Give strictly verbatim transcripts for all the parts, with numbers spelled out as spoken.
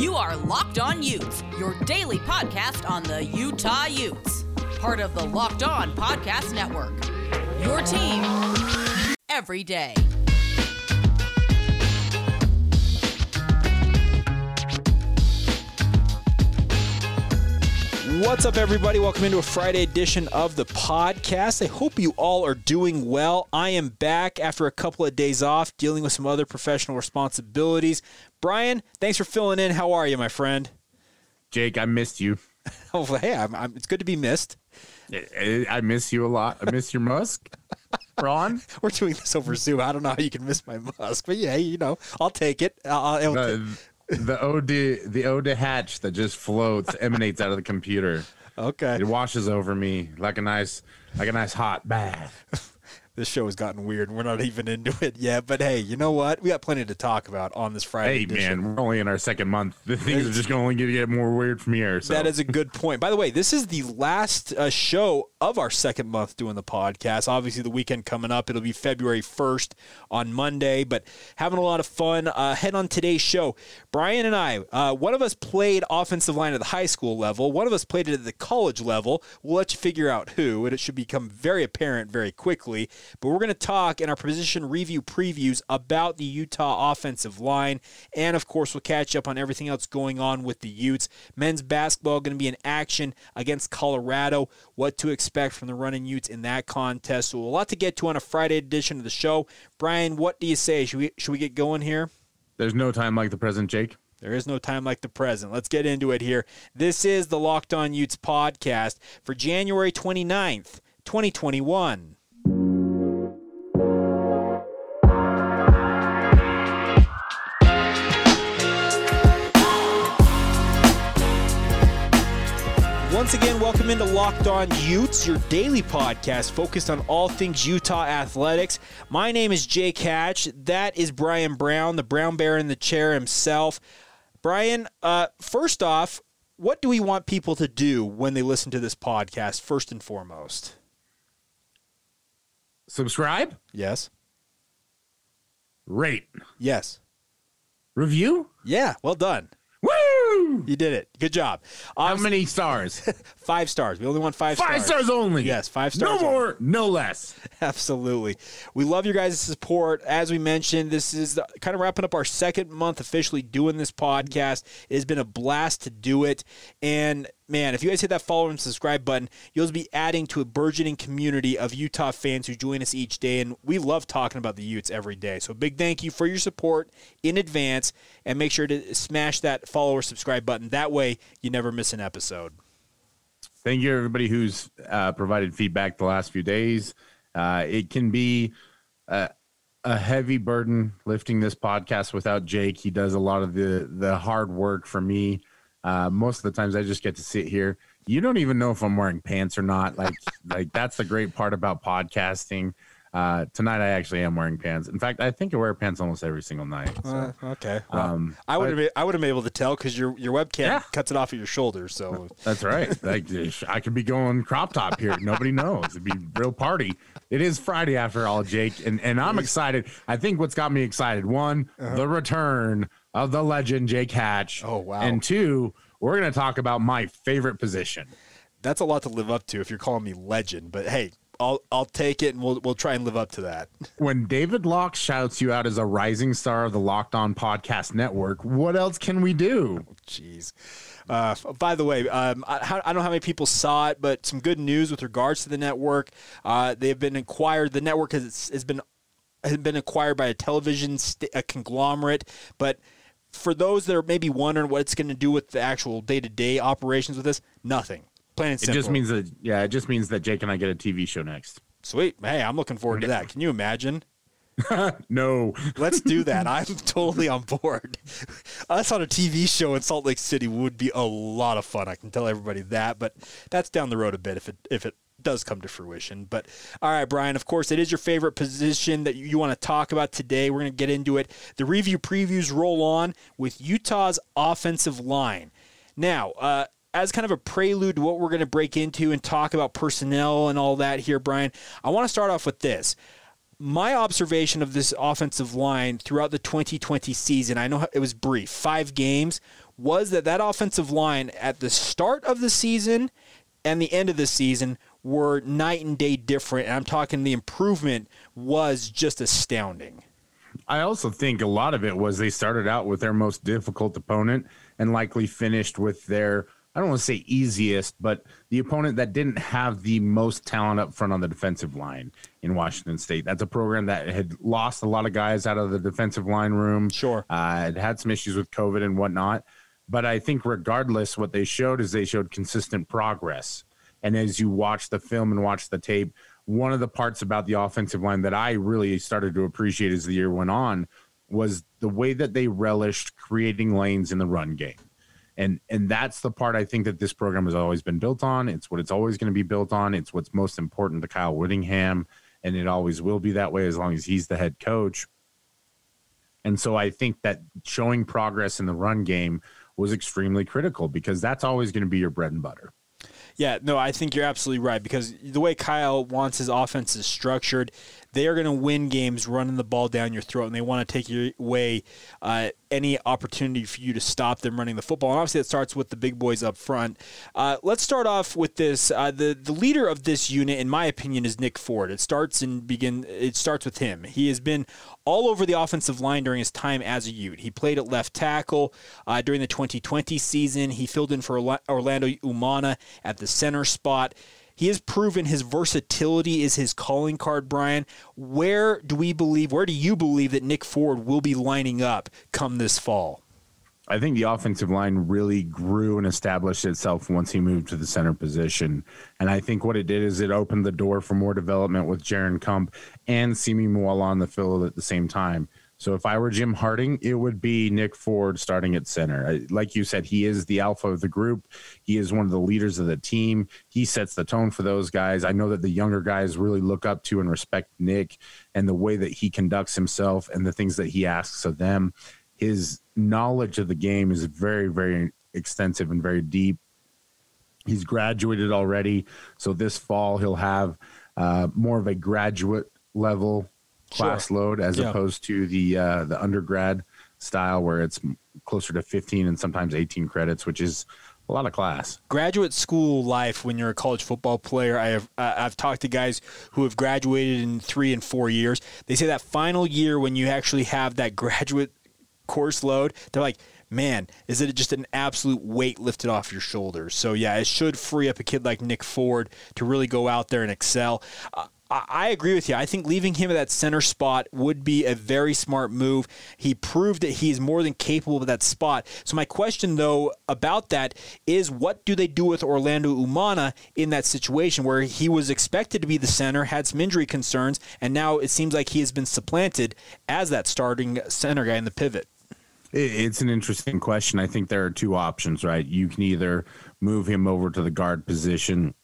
You are Locked On Utes, your daily podcast on the Utah Utes. Part of the Locked On Podcast Network, your team every day. What's up, everybody? Welcome into a Friday edition of the podcast. I hope you all are doing well. I am back after a couple of days off, dealing with some other professional responsibilities. Brian, thanks for filling in. How are you, my friend? Jake, I missed you. Oh, hey, I'm, I'm, it's good to be missed. I miss you a lot. I miss your musk, Ron. We're doing this over Zoom. I don't know how you can miss my musk, but yeah, you know, I'll take it. I'll, I'll take it. The ode, the ode to Hatch that just floats, emanates out of the computer. Okay, it washes over me like a nice, like a nice hot bath. This show has gotten weird, and we're not even into it yet. But hey, you know what? We got plenty to talk about on this Friday edition. Hey, man, we're only in our second month. The things are just going to get more weird from here. So. That is a good point. By the way, this is the last uh, show of our second month doing the podcast. Obviously, the weekend coming up, it'll be February first on Monday. But having a lot of fun. Uh, head on today's show. Brian and I, uh, one of us played offensive line at the high school level. One of us played it at the college level. We'll let you figure out who, and it should become very apparent very quickly. But we're going to talk in our position review previews about the Utah offensive line. And, of course, we'll catch up on everything else going on with the Utes. Men's basketball going to be in action against Colorado. What to expect from the running Utes in that contest. So a lot to get to on a Friday edition of the show. Brian, what do you say? Should we, should we get going here? There's no time like the present, Jake. There is no time like the present. Let's get into it here. This is the Locked On Utes podcast for January twenty-ninth, twenty twenty-one. Once again, welcome into Locked On Utes, your daily podcast focused on all things Utah athletics. My name is Jake Hatch. That is Brian Brown, the brown bear in the chair himself. Brian, uh, first off, what do we want people to do when they listen to this podcast, first and foremost? Subscribe? Yes. Rate? Yes. Review? Yeah, well done. You did it. Good job. Obviously, how many stars? Five stars. We only want five, five stars. Five stars only. Yes, five stars. No more, only. No less. Absolutely. We love your guys' support. As we mentioned, this is the, kind of wrapping up our second month officially doing this podcast. It has been a blast to do it. And man, if you guys hit that follow and subscribe button, you'll be adding to a burgeoning community of Utah fans who join us each day, and we love talking about the Utes every day. So big thank you for your support in advance, and make sure to smash that follow or subscribe button. That way, you never miss an episode. Thank you, everybody who's uh, provided feedback the last few days. Uh, it can be uh, a heavy burden lifting this podcast without Jake. He does a lot of the, the hard work for me. Uh, most of the times I just get to sit here. You don't even know if I'm wearing pants or not. Like, like that's the great part about podcasting. Uh, tonight I actually am wearing pants. In fact, I think I wear pants almost every single night. So. Uh, okay. Well, um, I would have I would have been able to tell because your your webcam yeah. cuts it off at your shoulder. So that's right. Like, I could be going crop top here. Nobody knows. It'd be a real party. It is Friday after all, Jake, and and I'm excited. I think what's got me excited, one, uh-huh. the return of the legend Jake Hatch. Oh wow! And two, we're going to talk about my favorite position. That's a lot to live up to if you're calling me legend, but hey. I'll I'll take it, and we'll we'll try and live up to that. When David Locke shouts you out as a rising star of the Locked On Podcast Network, what else can we do? Jeez. Oh, uh, by the way, um, I, I don't know how many people saw it, but some good news with regards to the network. Uh, they have been acquired. The network has has been has been acquired by a television st- a conglomerate, but. For those that are maybe wondering what it's going to do with the actual day-to-day operations with this, nothing. Plain and simple. It just means that, yeah, it just means that Jake and I get a T V show next. Sweet. Hey, I'm looking forward to that. Can you imagine? No. Let's do that. I'm totally on board. Us on a T V show in Salt Lake City would be a lot of fun. I can tell everybody that, but that's down the road a bit if it if it does come to fruition. But all right, Brian, of course, it is your favorite position that you, you want to talk about today. We're going to get into it. The review previews roll on with Utah's offensive line. Now, uh, as kind of a prelude to what we're going to break into and talk about personnel and all that here, Brian, I want to start off with this. My observation of this offensive line throughout the twenty twenty season, I know it was brief, five games, was that that offensive line at the start of the season and the end of the season were night and day different. And I'm talking the improvement was just astounding. I also think a lot of it was they started out with their most difficult opponent and likely finished with their, I don't want to say easiest, but the opponent that didn't have the most talent up front on the defensive line in Washington State. That's a program that had lost a lot of guys out of the defensive line room. Sure. Uh, it had some issues with COVID and whatnot. But I think regardless, what they showed is they showed consistent progress. And as you watch the film and watch the tape, one of the parts about the offensive line that I really started to appreciate as the year went on was the way that they relished creating lanes in the run game. And and that's the part I think that this program has always been built on. It's what it's always going to be built on. It's what's most important to Kyle Whittingham, and it always will be that way as long as he's the head coach. And so I think that showing progress in the run game was extremely critical because that's always going to be your bread and butter. Yeah, no, I think you're absolutely right because the way Kyle wants his offense is structured, they are going to win games running the ball down your throat, and they want to take your way uh, any opportunity for you to stop them running the football. And obviously, it starts with the big boys up front. Uh, let's start off with this. Uh, the the leader of this unit, in my opinion, is Nick Ford. It starts and begin. It starts with him. He has been all over the offensive line during his time as a Ute. He played at left tackle uh, during the twenty twenty season. He filled in for Orlando Umana at the center spot. He has proven his versatility is his calling card, Brian. Where do we believe, where do you believe that Nick Ford will be lining up come this fall? I think the offensive line really grew and established itself once he moved to the center position. And I think what it did is it opened the door for more development with Jaron Kump and Simi Moala on the field at the same time. So if I were Jim Harding, it would be Nick Ford starting at center. Like you said, he is the alpha of the group. He is one of the leaders of the team. He sets the tone for those guys. I know that the younger guys really look up to and respect Nick and the way that he conducts himself and the things that he asks of them. His knowledge of the game is very, very extensive and very deep. He's graduated already. So this fall, he'll have uh, more of a graduate level class sure. load as yeah. opposed to the uh, the undergrad style where it's closer to fifteen and sometimes eighteen credits, which is a lot of class. Graduate school life when you're a college football player, I have uh, I've talked to guys who have graduated in three and four years. They say that final year when you actually have that graduate course load, they're like, man, is it just an absolute weight lifted off your shoulders? So, yeah, it should free up a kid like Nick Ford to really go out there and excel. Uh, I agree with you. I think leaving him at that center spot would be a very smart move. He proved that he is more than capable of that spot. So my question, though, about that is what do they do with Orlando Umana in that situation where he was expected to be the center, had some injury concerns, and now it seems like he has been supplanted as that starting center guy in the pivot? It's an interesting question. I think there are two options, right? You can either move him over to the guard position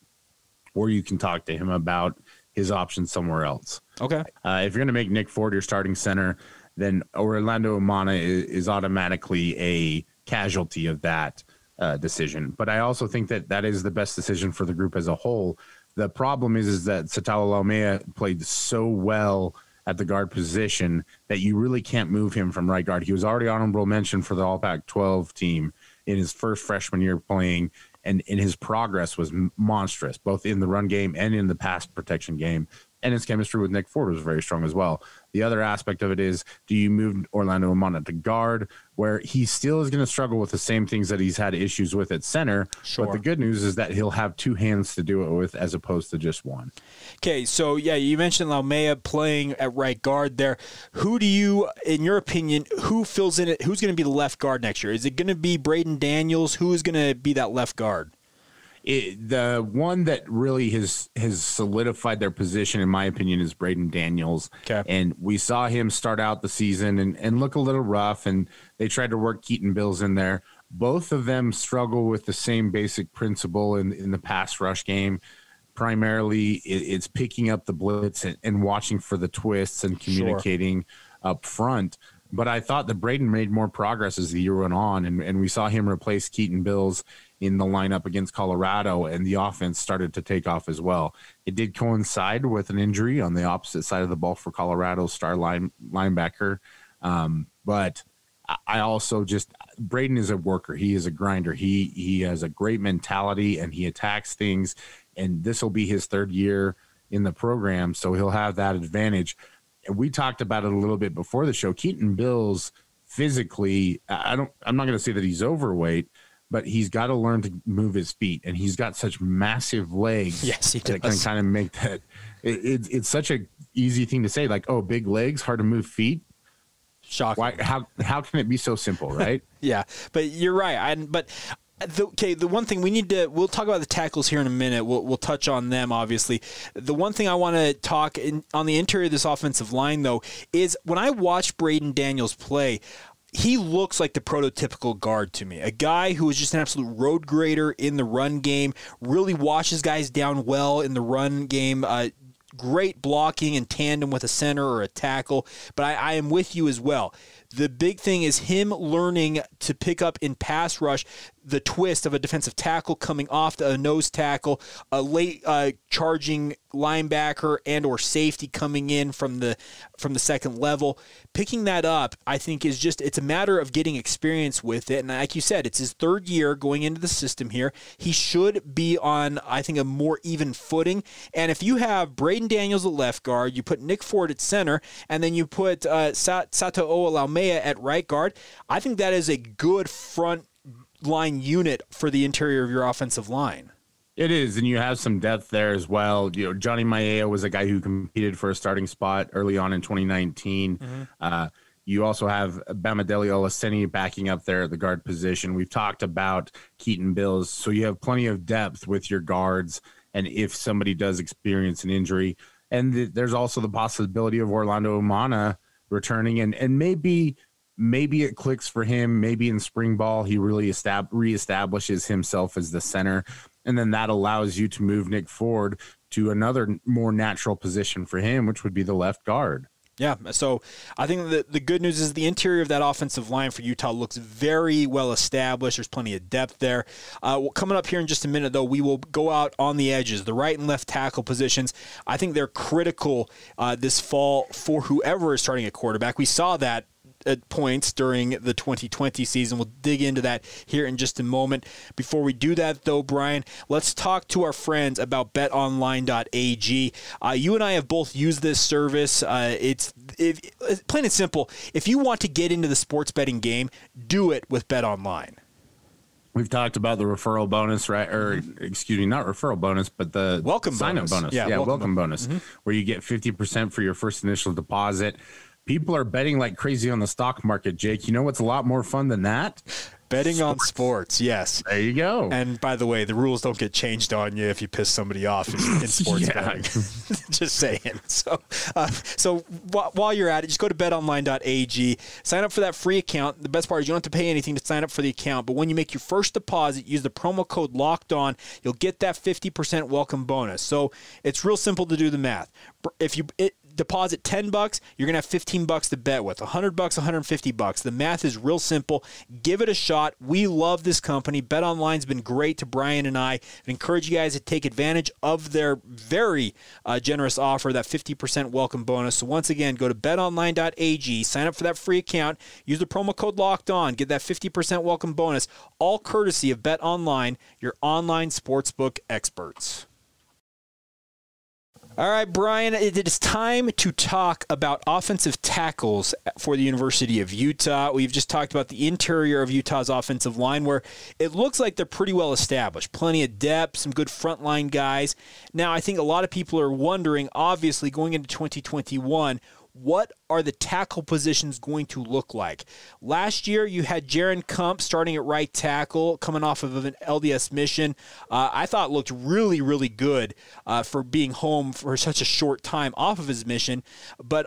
or you can talk to him about his options somewhere else. Okay. Uh, if you're going to make Nick Ford your starting center, then Orlando Umana is, is automatically a casualty of that uh, decision. But I also think that that is the best decision for the group as a whole. The problem is, is that Sitalo Laumea played so well at the guard position that you really can't move him from right guard. He was already honorable mention for the All Pac twelve team in his first freshman year playing, and, and his progress was monstrous, both in the run game and in the pass protection game. And his chemistry with Nick Ford was very strong as well. The other aspect of it is, do you move Orlando Umana to guard, where he still is going to struggle with the same things that he's had issues with at center? Sure. But the good news is that he'll have two hands to do it with as opposed to just one. Okay, so, yeah, you mentioned Laumea playing at right guard there. Who do you, in your opinion, who fills in it? Who's going to be the left guard next year? Is it going to be Braden Daniels? Who is going to be that left guard? It, the one that really has, has solidified their position, in my opinion, is Braden Daniels. Okay. And we saw him start out the season and, and look a little rough, and they tried to work Keaton Bills in there. Both of them struggle with the same basic principle in, in the pass rush game. Primarily, it, it's picking up the blitz and, and watching for the twists and communicating sure. up front. But I thought that Braden made more progress as the year went on, and, and we saw him replace Keaton Bills in the lineup against Colorado, and the offense started to take off as well. It did coincide with an injury on the opposite side of the ball for Colorado's star line, linebacker, um, but I also just – Braden is a worker. He is a grinder. He he has a great mentality, and he attacks things, and this will be his third year in the program, so he'll have that advantage. And we talked about it a little bit before the show. Keaton Bills physically – I don't. I'm not going to say that he's overweight, but he's got to learn to move his feet, and he's got such massive legs. Yes, he does. That can kind of make that it, – it, it's such an easy thing to say, like, oh, big legs, hard to move feet. Shocking. Why, how how can it be so simple, right? Yeah, but you're right. I, but the, okay, the one thing we need to we'll talk about the tackles here in a minute. We'll we'll touch on them obviously. The one thing I want to talk in, on the interior of this offensive line though is when I watch Braden Daniels play, he looks like the prototypical guard to me. A guy who is just an absolute road grader in the run game, really washes guys down well in the run game. Uh, Great blocking in tandem with a center or a tackle, but I, I am with you as well. The big thing is him learning to pick up in pass rush the twist of a defensive tackle coming off the, a nose tackle, a late uh, charging linebacker and or safety coming in from the from the second level. Picking that up, I think, is just it's a matter of getting experience with it. And like you said, it's his third year going into the system here. He should be on, I think, a more even footing. And if you have Braden Daniels at left guard, you put Nick Ford at center, and then you put uh, Sitalo Laumea at right guard, I think that is a good front line unit for the interior of your offensive line. It is, and you have some depth there as well. You know, Johnny Maia was a guy who competed for a starting spot early on in twenty nineteen. Mm-hmm. Uh, you also have Bamidele Olaseni backing up there at the guard position. We've talked about Keaton Bills, so you have plenty of depth with your guards, and if somebody does experience an injury. And th- there's also the possibility of Orlando Umana returning, and, and maybe – Maybe it clicks for him. Maybe in spring ball, he really estab- reestablishes himself as the center. And then that allows you to move Nick Ford to another more natural position for him, which would be the left guard. Yeah, so I think the, the good news is the interior of that offensive line for Utah looks very well established. There's plenty of depth there. Uh, well, coming up here in just a minute, though, we will go out on the edges, the right and left tackle positions. I think they're critical uh, this fall for whoever is starting at quarterback. We saw that at points during the twenty twenty season. We'll dig into that here in just a moment. Before we do that, though, Brian, let's talk to our friends about bet online dot a g. Uh, you and I have both used this service. Uh, it's if, plain and simple. If you want to get into the sports betting game, do it with BetOnline. We've talked about the referral bonus, right? Or excuse me, not referral bonus, but the welcome sign bonus. up bonus. Yeah, yeah welcome, welcome bonus, bonus mm-hmm. where you get fifty percent for your first initial deposit. People are betting like crazy on the stock market, Jake. You know what's a lot more fun than that? Betting sports. on sports, yes. There you go. And by the way, the rules don't get changed on you if you piss somebody off in, in sports betting. Just saying. So uh, so w- while you're at it, just go to bet online dot a g. Sign up for that free account. The best part is you don't have to pay anything to sign up for the account. But when you make your first deposit, use the promo code LOCKEDON. You'll get that fifty percent welcome bonus. So it's real simple to do the math. If you... It, deposit ten bucks, you're going to have fifteen bucks to bet with, one hundred bucks, one hundred fifty bucks. The math is real simple. Give it a shot. We love this company. BetOnline's been great to Brian and I. I encourage you guys to take advantage of their very uh, generous offer, that fifty percent welcome bonus. So once again, go to bet online dot a g, sign up for that free account, use the promo code LOCKEDON, get that fifty percent welcome bonus, all courtesy of BetOnline, your online sportsbook experts. All right, Brian, it is time to talk about offensive tackles for the University of Utah. We've just talked about the interior of Utah's offensive line where it looks like they're pretty well established. Plenty of depth, some good frontline guys. Now, I think a lot of people are wondering, obviously, going into twenty twenty-one, what are the tackle positions going to look like? Last year, you had Jaron Kump starting at right tackle, coming off of an L D S mission. Uh, I thought looked really, really good uh, for being home for such a short time off of his mission. But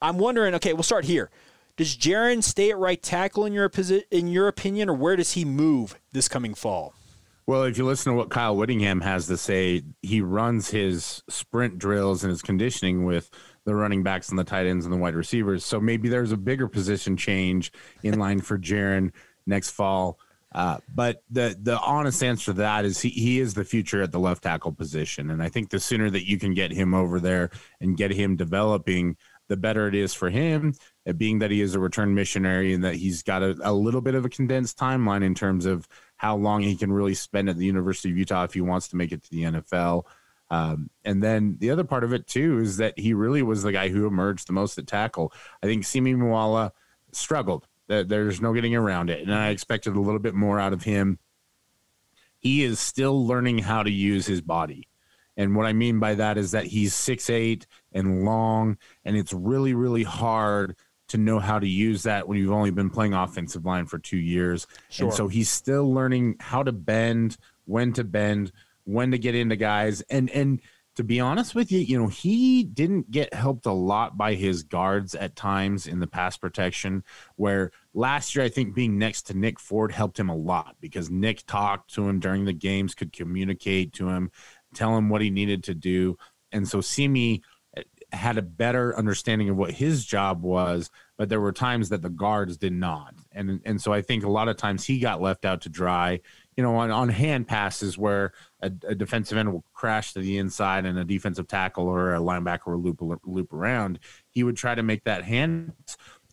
I'm wondering, okay, we'll start here. Does Jaron stay at right tackle in your posi- in your opinion, or where does he move this coming fall? Well, if you listen to what Kyle Whittingham has to say, he runs his sprint drills and his conditioning with the running backs and the tight ends and the wide receivers. So maybe there's a bigger position change in line for Jaron next fall. Uh, but the the honest answer to that is he, he is the future at the left tackle position. And I think the sooner that you can get him over there and get him developing, the better it is for him. being that he is a return missionary and that he's got a, a little bit of a condensed timeline in terms of how long he can really spend at the University of Utah if he wants to make it to the N F L. Um, and then the other part of it, too, is that he really was the guy who emerged the most at tackle. I think Simi Moala struggled. There's no getting around it. And I expected a little bit more out of him. He is still learning how to use his body. And what I mean by that is that he's six eight and long, and it's really, really hard to know how to use that when you've only been playing offensive line for two years. Sure. And so he's still learning how to bend, when to bend, when to get into guys. And, and to be honest with you, you know, he didn't get helped a lot by his guards at times in the pass protection, where last year I think being next to Nick Ford helped him a lot because Nick talked to him during the games, could communicate to him, tell him what he needed to do. And so Simi had a better understanding of what his job was, but there were times that the guards did not. And and so I think a lot of times he got left out to dry, you know, on, on hand passes where a, a defensive end will crash to the inside and a defensive tackle or a linebacker will loop, loop around. He would try to make that hand,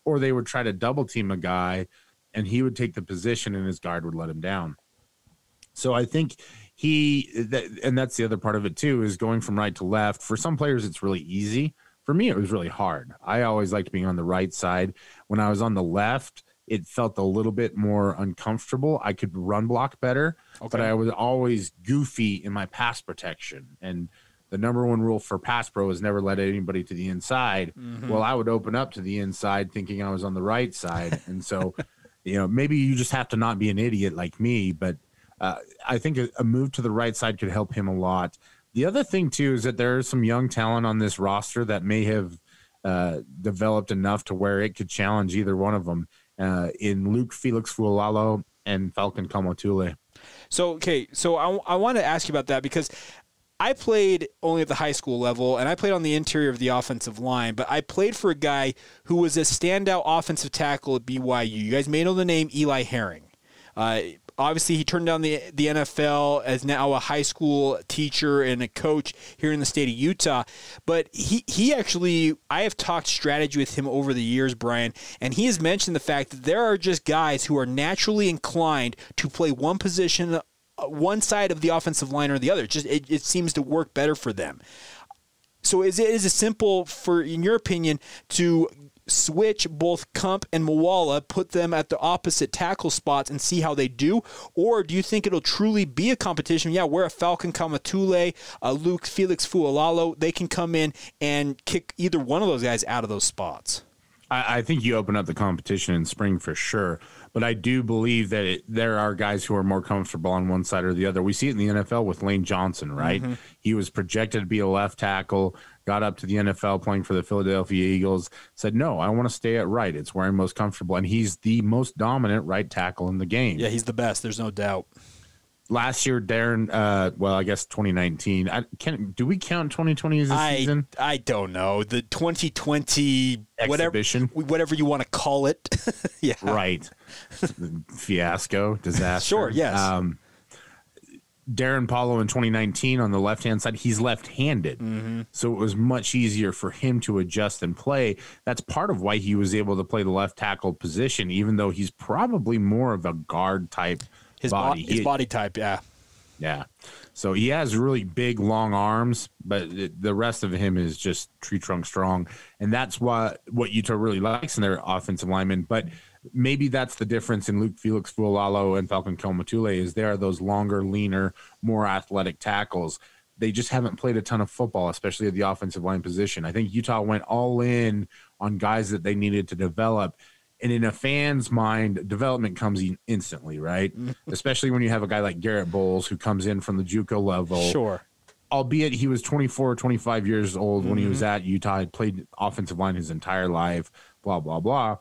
or they would try to double team a guy and he would take the position and his guard would let him down. So I think he, that, and that's the other part of it too, is going from right to left. For some players, it's really easy. For me, it was really hard. I always liked being on the right side. When I was on the left, it felt a little bit more uncomfortable. I could run block better, okay, but I was always goofy in my pass protection. And the number one rule for pass pro is never let anybody to the inside. Mm-hmm. Well, I would open up to the inside thinking I was on the right side. And so, you know, maybe you just have to not be an idiot like me, but Uh, I think a, a move to the right side could help him a lot. The other thing, too, is that there is some young talent on this roster that may have uh, developed enough to where it could challenge either one of them uh, in Luke Felix Fualalo and Falcon Kaumatule. So, okay, so I, I want to ask you about that because I played only at the high school level, and I played on the interior of the offensive line, but I played for a guy who was a standout offensive tackle at B Y U. You guys may know the name Eli Herring. Uh Obviously, he turned down the the N F L as now a high school teacher and a coach here in the state of Utah. But he, he actually, I have talked strategy with him over the years, Brian, and he has mentioned the fact that there are just guys who are naturally inclined to play one position, one side of the offensive line or the other. Just it, it seems to work better for them. So is it is it simple for, in your opinion, to switch both Kump and Moala, put them at the opposite tackle spots and see how they do? Or do you think it'll truly be a competition? Yeah, we're a Falcon Kaumatule, a Luke Felix Fualalo. They can come in and kick either one of those guys out of those spots. I, I think you open up the competition in spring for sure. But I do believe that it, there are guys who are more comfortable on one side or the other. We see it in the N F L with Lane Johnson, right? Mm-hmm. He was projected to be a left tackle, got up to the N F L playing for the Philadelphia Eagles, said, no, I want to stay at right. It's where I'm most comfortable. And he's the most dominant right tackle in the game. Yeah, he's the best. There's no doubt. Last year, Darren, uh, well, I guess twenty nineteen. I can do we count twenty twenty as a I, season? I don't know. The twenty twenty exhibition, whatever, whatever you want to call it. Yeah, right. Fiasco, disaster. Sure. Yes. Um, Darren Paulo in twenty nineteen on the left-hand side, he's left-handed. Mm-hmm. So it was much easier for him to adjust and play. That's part of why he was able to play the left tackle position, even though he's probably more of a guard type. His body, bo- his he, body type, yeah. Yeah. So he has really big, long arms, but it, the rest of him is just tree trunk strong. And that's what, what Utah really likes in their offensive linemen. But maybe that's the difference in Luke Felix Fualalo and Falcon Kaumatule is they are those longer, leaner, more athletic tackles. They just haven't played a ton of football, especially at the offensive line position. I think Utah went all in on guys that they needed to develop. And in a fan's mind, development comes in instantly, right? Especially when you have a guy like Garrett Bowles who comes in from the JUCO level. Sure. Albeit he was twenty-four or twenty-five years old mm-hmm. when he was at Utah, had played offensive line his entire life, blah, blah, blah.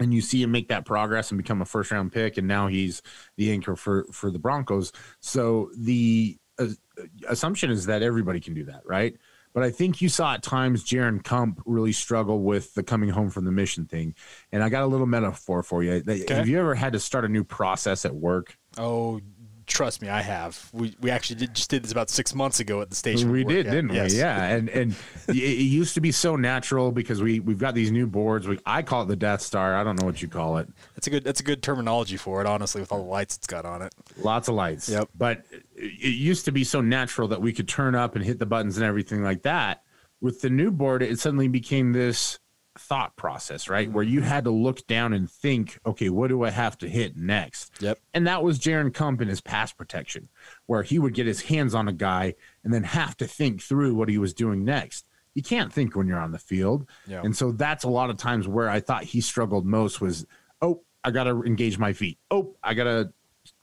And you see him make that progress and become a first-round pick, and now he's the anchor for, for the Broncos. So the uh, assumption is that everybody can do that, right? But I think you saw at times Jaron Kump really struggle with the coming home from the mission thing. And I got a little metaphor for you. Okay. Have you ever had to start a new process at work? Oh, trust me, I have. We we actually did, just did this about six months ago at the station. We, we did, at. didn't yes. we? Yeah, and and it used to be so natural because we we've got these new boards. We I call it the Death Star. I don't know what you call it. That's a good that's a good terminology for it. Honestly, with all the lights it's got on it, lots of lights. Yep. But it, it used to be so natural that we could turn up and hit the buttons and everything like that. With the new board, it suddenly became this thought process, right? Where you had to look down and think, okay, what do I have to hit next? Yep. And that was Jaron Kump in his pass protection, where he would get his hands on a guy and then have to think through what he was doing next. You can't think when you're on the field. Yep. And so that's a lot of times where I thought he struggled most was, oh, I got to engage my feet. Oh, I got to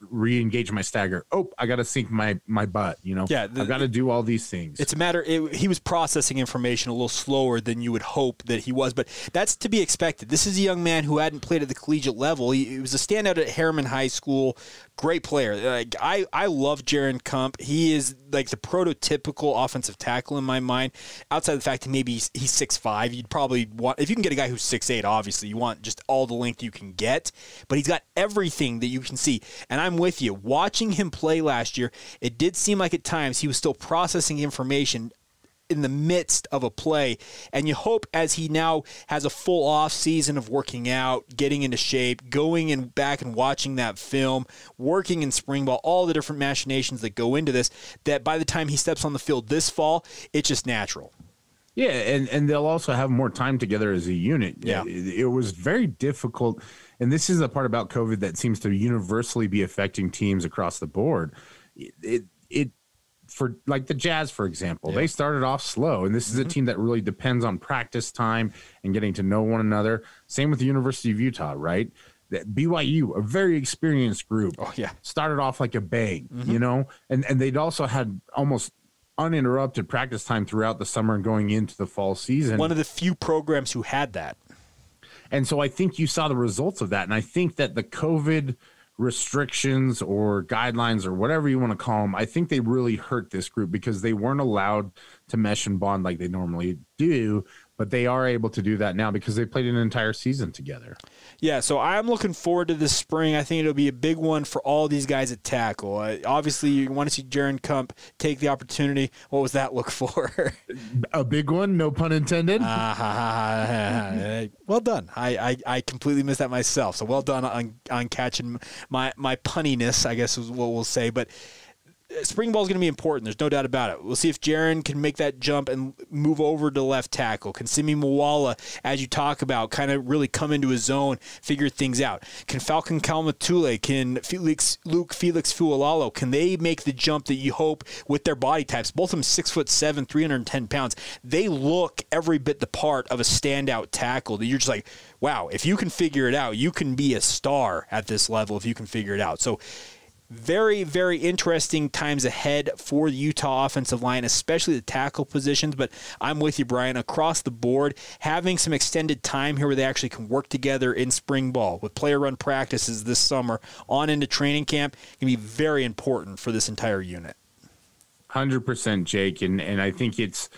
re-engage my stagger. Oh, I got to sink my, my butt, you know, yeah, the, I've got to do all these things. It's a matter. It, he was processing information a little slower than you would hope that he was, but that's to be expected. This is a young man who hadn't played at the collegiate level. He, he was a standout at Harriman High School. Great player. Like, I, I love Jaron Kump. He is like the prototypical offensive tackle in my mind, outside of the fact that maybe he's, he's six five. You'd probably want, if you can get a guy who's six eight, obviously you want just all the length you can get, but he's got everything that you can see. And I'm with you. Watching him play last year, it did seem like at times he was still processing information in the midst of a play, and you hope as he now has a full off season of working out, getting into shape, going and back and watching that film, working in spring ball, all the different machinations that go into this, that by the time he steps on the field this fall, it's just natural. Yeah, and, and they'll also have more time together as a unit. Yeah, It, it was very difficult, and this is the part about COVID that seems to universally be affecting teams across the board. It, it, it for like the Jazz, for example, yeah. They started off slow, and this is mm-hmm. a team that really depends on practice time and getting to know one another. Same with the University of Utah, right? That B Y U, a very experienced group, oh, yeah. started off like a bang, mm-hmm. you know, and, and they'd also had almost – uninterrupted practice time throughout the summer and going into the fall season. One of the few programs who had that. And so I think you saw the results of that. And I think that the COVID restrictions or guidelines or whatever you want to call them, I think they really hurt this group because they weren't allowed to mesh and bond like they normally do, but they are able to do that now because they played an entire season together. Yeah, so I'm looking forward to this spring. I think it'll be a big one for all these guys at tackle. Uh, obviously, you want to see Jaron Kump take the opportunity. What was that look for? A big one, no pun intended. Uh, well done. I, I, I completely missed that myself, so well done on, on catching my, my punniness, I guess is what we'll say, but spring ball is going to be important. There's no doubt about it. We'll see if Jaron can make that jump and move over to left tackle. Can Simi Moala, as you talk about, kind of really come into his zone, figure things out? Can Falcon Kaumatule, can Felix, Luke Felix Fualalo, can they make the jump that you hope with their body types? Both of them six foot seven, three hundred ten pounds. They look every bit the part of a standout tackle that you're just like, wow, if you can figure it out, you can be a star at this level if you can figure it out. So, very, very interesting times ahead for the Utah offensive line, especially the tackle positions. But I'm with you, Brian, across the board, having some extended time here where they actually can work together in spring ball with player-run practices this summer on into training camp can be very important for this entire unit. one hundred percent, Jake. And, and I think it's,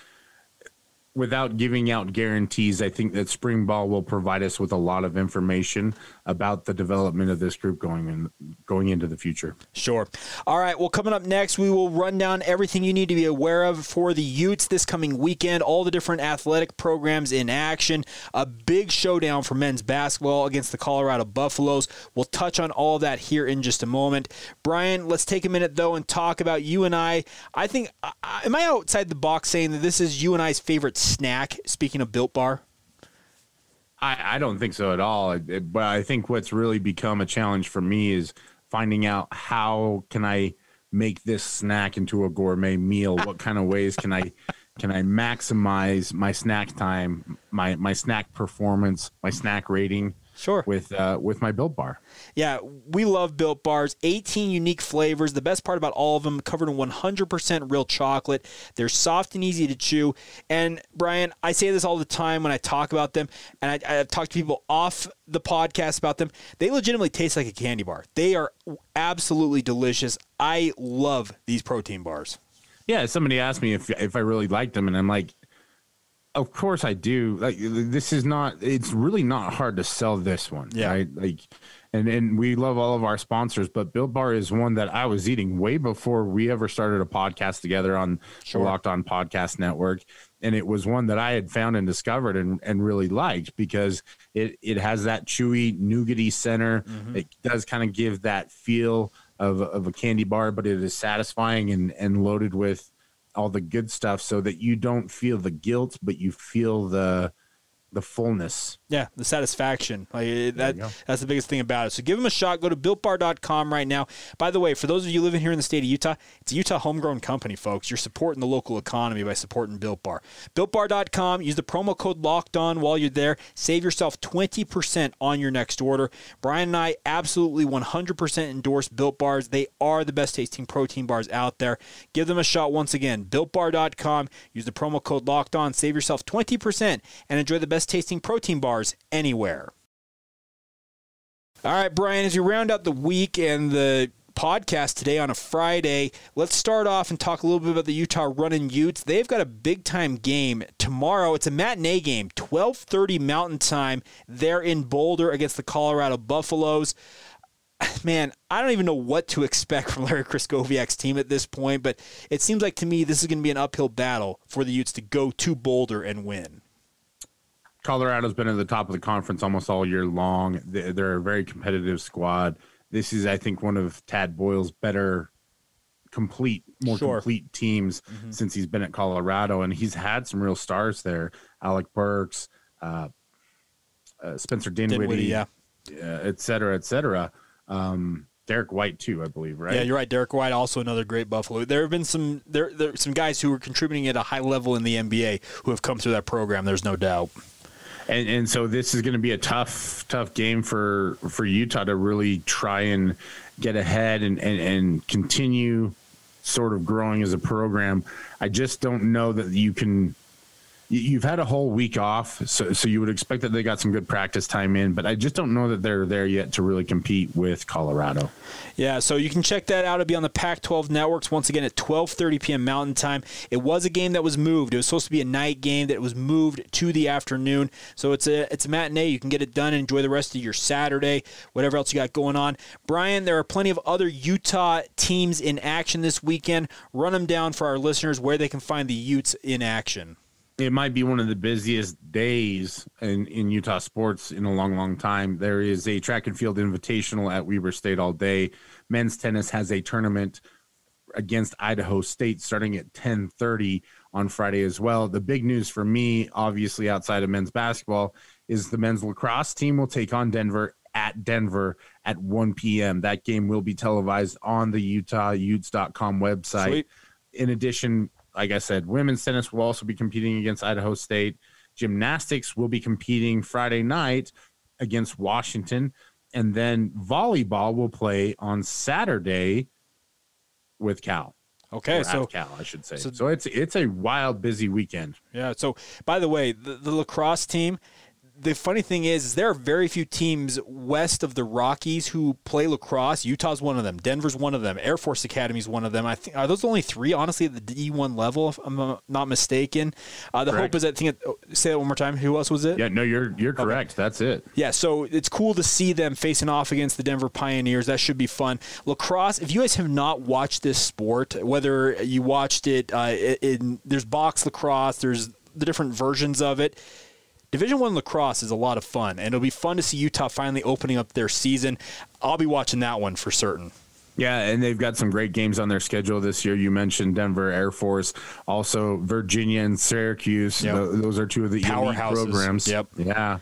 without giving out guarantees, I think that spring ball will provide us with a lot of information about the development of this group going in, going into the future. Sure. All right. Well, coming up next, we will run down everything you need to be aware of for the Utes this coming weekend, all the different athletic programs in action, a big showdown for men's basketball against the Colorado Buffaloes. We'll touch on all that here in just a moment. Brian, let's take a minute, though, and talk about you and I. I think, am I outside the box saying that this is you and I's favorite snack, speaking of Built Bar? I, I don't think so at all. It, it, but I think what's really become a challenge for me is finding out how can I make this snack into a gourmet meal? What kind of ways can I can I maximize my snack time, my my snack performance, my snack rating? Sure. With uh, with my Built Bar. Yeah, we love Built Bars. eighteen unique flavors. The best part about all of them, covered in one hundred percent real chocolate. They're soft and easy to chew. And, Brian, I say this all the time when I talk about them, and I, I've talked to people off the podcast about them. They legitimately taste like a candy bar. They are absolutely delicious. I love these protein bars. Yeah, somebody asked me if if I really liked them, and I'm like, of course I do. Like, this is not, it's really not hard to sell this one. Yeah. Right? Like, And and we love all of our sponsors, but Built Bar is one that I was eating way before we ever started a podcast together on sure. the Locked On Podcast Network. And it was one that I had found and discovered and, and really liked because it, it has that chewy, nougaty center. Mm-hmm. It does kind of give that feel of, of a candy bar, but it is satisfying and, and loaded with all the good stuff so that you don't feel the guilt, but you feel the the fullness. Yeah, the satisfaction. Like that, that's the biggest thing about it. So give them a shot. Go to built bar dot com right now. By the way, for those of you living here in the state of Utah, it's a Utah homegrown company, folks. You're supporting the local economy by supporting Built Bar. built bar dot com. Use the promo code Locked On while you're there. Save yourself twenty percent on your next order. Brian and I absolutely one hundred percent endorse Built Bars. They are the best tasting protein bars out there. Give them a shot once again. built bar dot com. Use the promo code Locked On. Save yourself twenty percent and enjoy the best tasting protein bars anywhere. All right, Brian, as we round out the week and the podcast today on a Friday, let's start off and talk a little bit about the Utah Runnin' Utes. They've got a big-time game tomorrow. It's a matinee game, twelve thirty Mountain Time. They're in Boulder against the Colorado Buffaloes. Man, I don't even know what to expect from Larry Kriskoviak's team at this point, but it seems like to me this is going to be an uphill battle for the Utes to go to Boulder and win. Colorado's been at the top of the conference almost all year long. They're a very competitive squad. This is, I think, one of Tad Boyle's better, complete, more sure. complete teams mm-hmm. since he's been at Colorado, and he's had some real stars there. Alec Burks, uh, uh, Spencer Dinwiddie, Dinwiddie yeah. uh, et cetera, et cetera. Um, Derek White too, I believe, right? Yeah, you're right. Derek White, also another great Buffalo. There have been some there, there some guys who are contributing at a high level in the N B A who have come through that program. There's no doubt. And and so this is going to be a tough, tough game for, for Utah to really try and get ahead and, and, and continue sort of growing as a program. I just don't know that you can – you've had a whole week off, so, so you would expect that they got some good practice time in, but I just don't know that they're there yet to really compete with Colorado. Yeah, so you can check that out. It'll be on the Pac twelve Networks once again at twelve thirty p.m. Mountain Time. It was a game that was moved. It was supposed to be a night game that was moved to the afternoon. So it's a it's a matinee. You can get it done and enjoy the rest of your Saturday, whatever else you got going on. Brian, there are plenty of other Utah teams in action this weekend. Run them down for our listeners where they can find the Utes in action. It might be one of the busiest days in, in Utah sports in a long, long time. There is a track and field invitational at Weber State all day. Men's tennis has a tournament against Idaho State starting at ten thirty on Friday as well. The big news for me, obviously outside of men's basketball, is the men's lacrosse team will take on Denver at Denver at one p.m. That game will be televised on the Utah Utes dot com website. Sweet. In addition, like I said, women's tennis will also be competing against Idaho State. Gymnastics will be competing Friday night against Washington. And then volleyball will play on Saturday with Cal. Okay, or so Cal, I should say. So, so it's it's a wild, busy weekend. Yeah, so by the way, the, the lacrosse team, the funny thing is, is there are very few teams west of the Rockies who play lacrosse. Utah's one of them. Denver's one of them. Air Force Academy's one of them. I think are those only three, honestly, at the D one level, if I'm not mistaken. Uh, the correct. hope is that thing. Oh, say that one more time. Who else was it? Yeah, no, you're you're okay. correct. That's it. Yeah, so it's cool to see them facing off against the Denver Pioneers. That should be fun. Lacrosse. If you guys have not watched this sport, whether you watched it uh, in there's box lacrosse, there's the different versions of it. Division One lacrosse is a lot of fun, and it'll be fun to see Utah finally opening up their season. I'll be watching that one for certain. Yeah, and they've got some great games on their schedule this year. You mentioned Denver, Air Force, also Virginia and Syracuse. Yep. Those are two of the powerhouses programs. Yep. Yeah,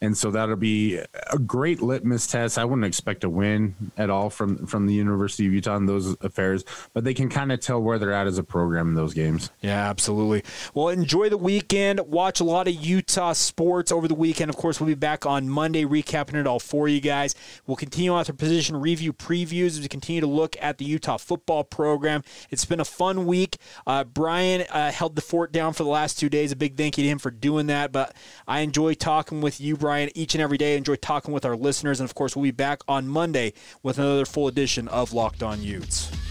and so that'll be a great litmus test. I wouldn't expect a win at all from, from the University of Utah in those affairs, but they can kind of tell where they're at as a program in those games. Yeah, absolutely. Well, enjoy the weekend. Watch a lot of Utah sports over the weekend. Of course, we'll be back on Monday recapping it all for you guys. We'll continue on with our position review previews as we continue to look at the Utah football program. It's been a fun week. Uh, Brian uh, held the fort down for the last two days. A big thank you to him for doing that, but I enjoy talking with you, Brian, each and every day. I enjoy talking with our listeners, and of course, we'll be back on Monday with another full edition of Locked On Utes.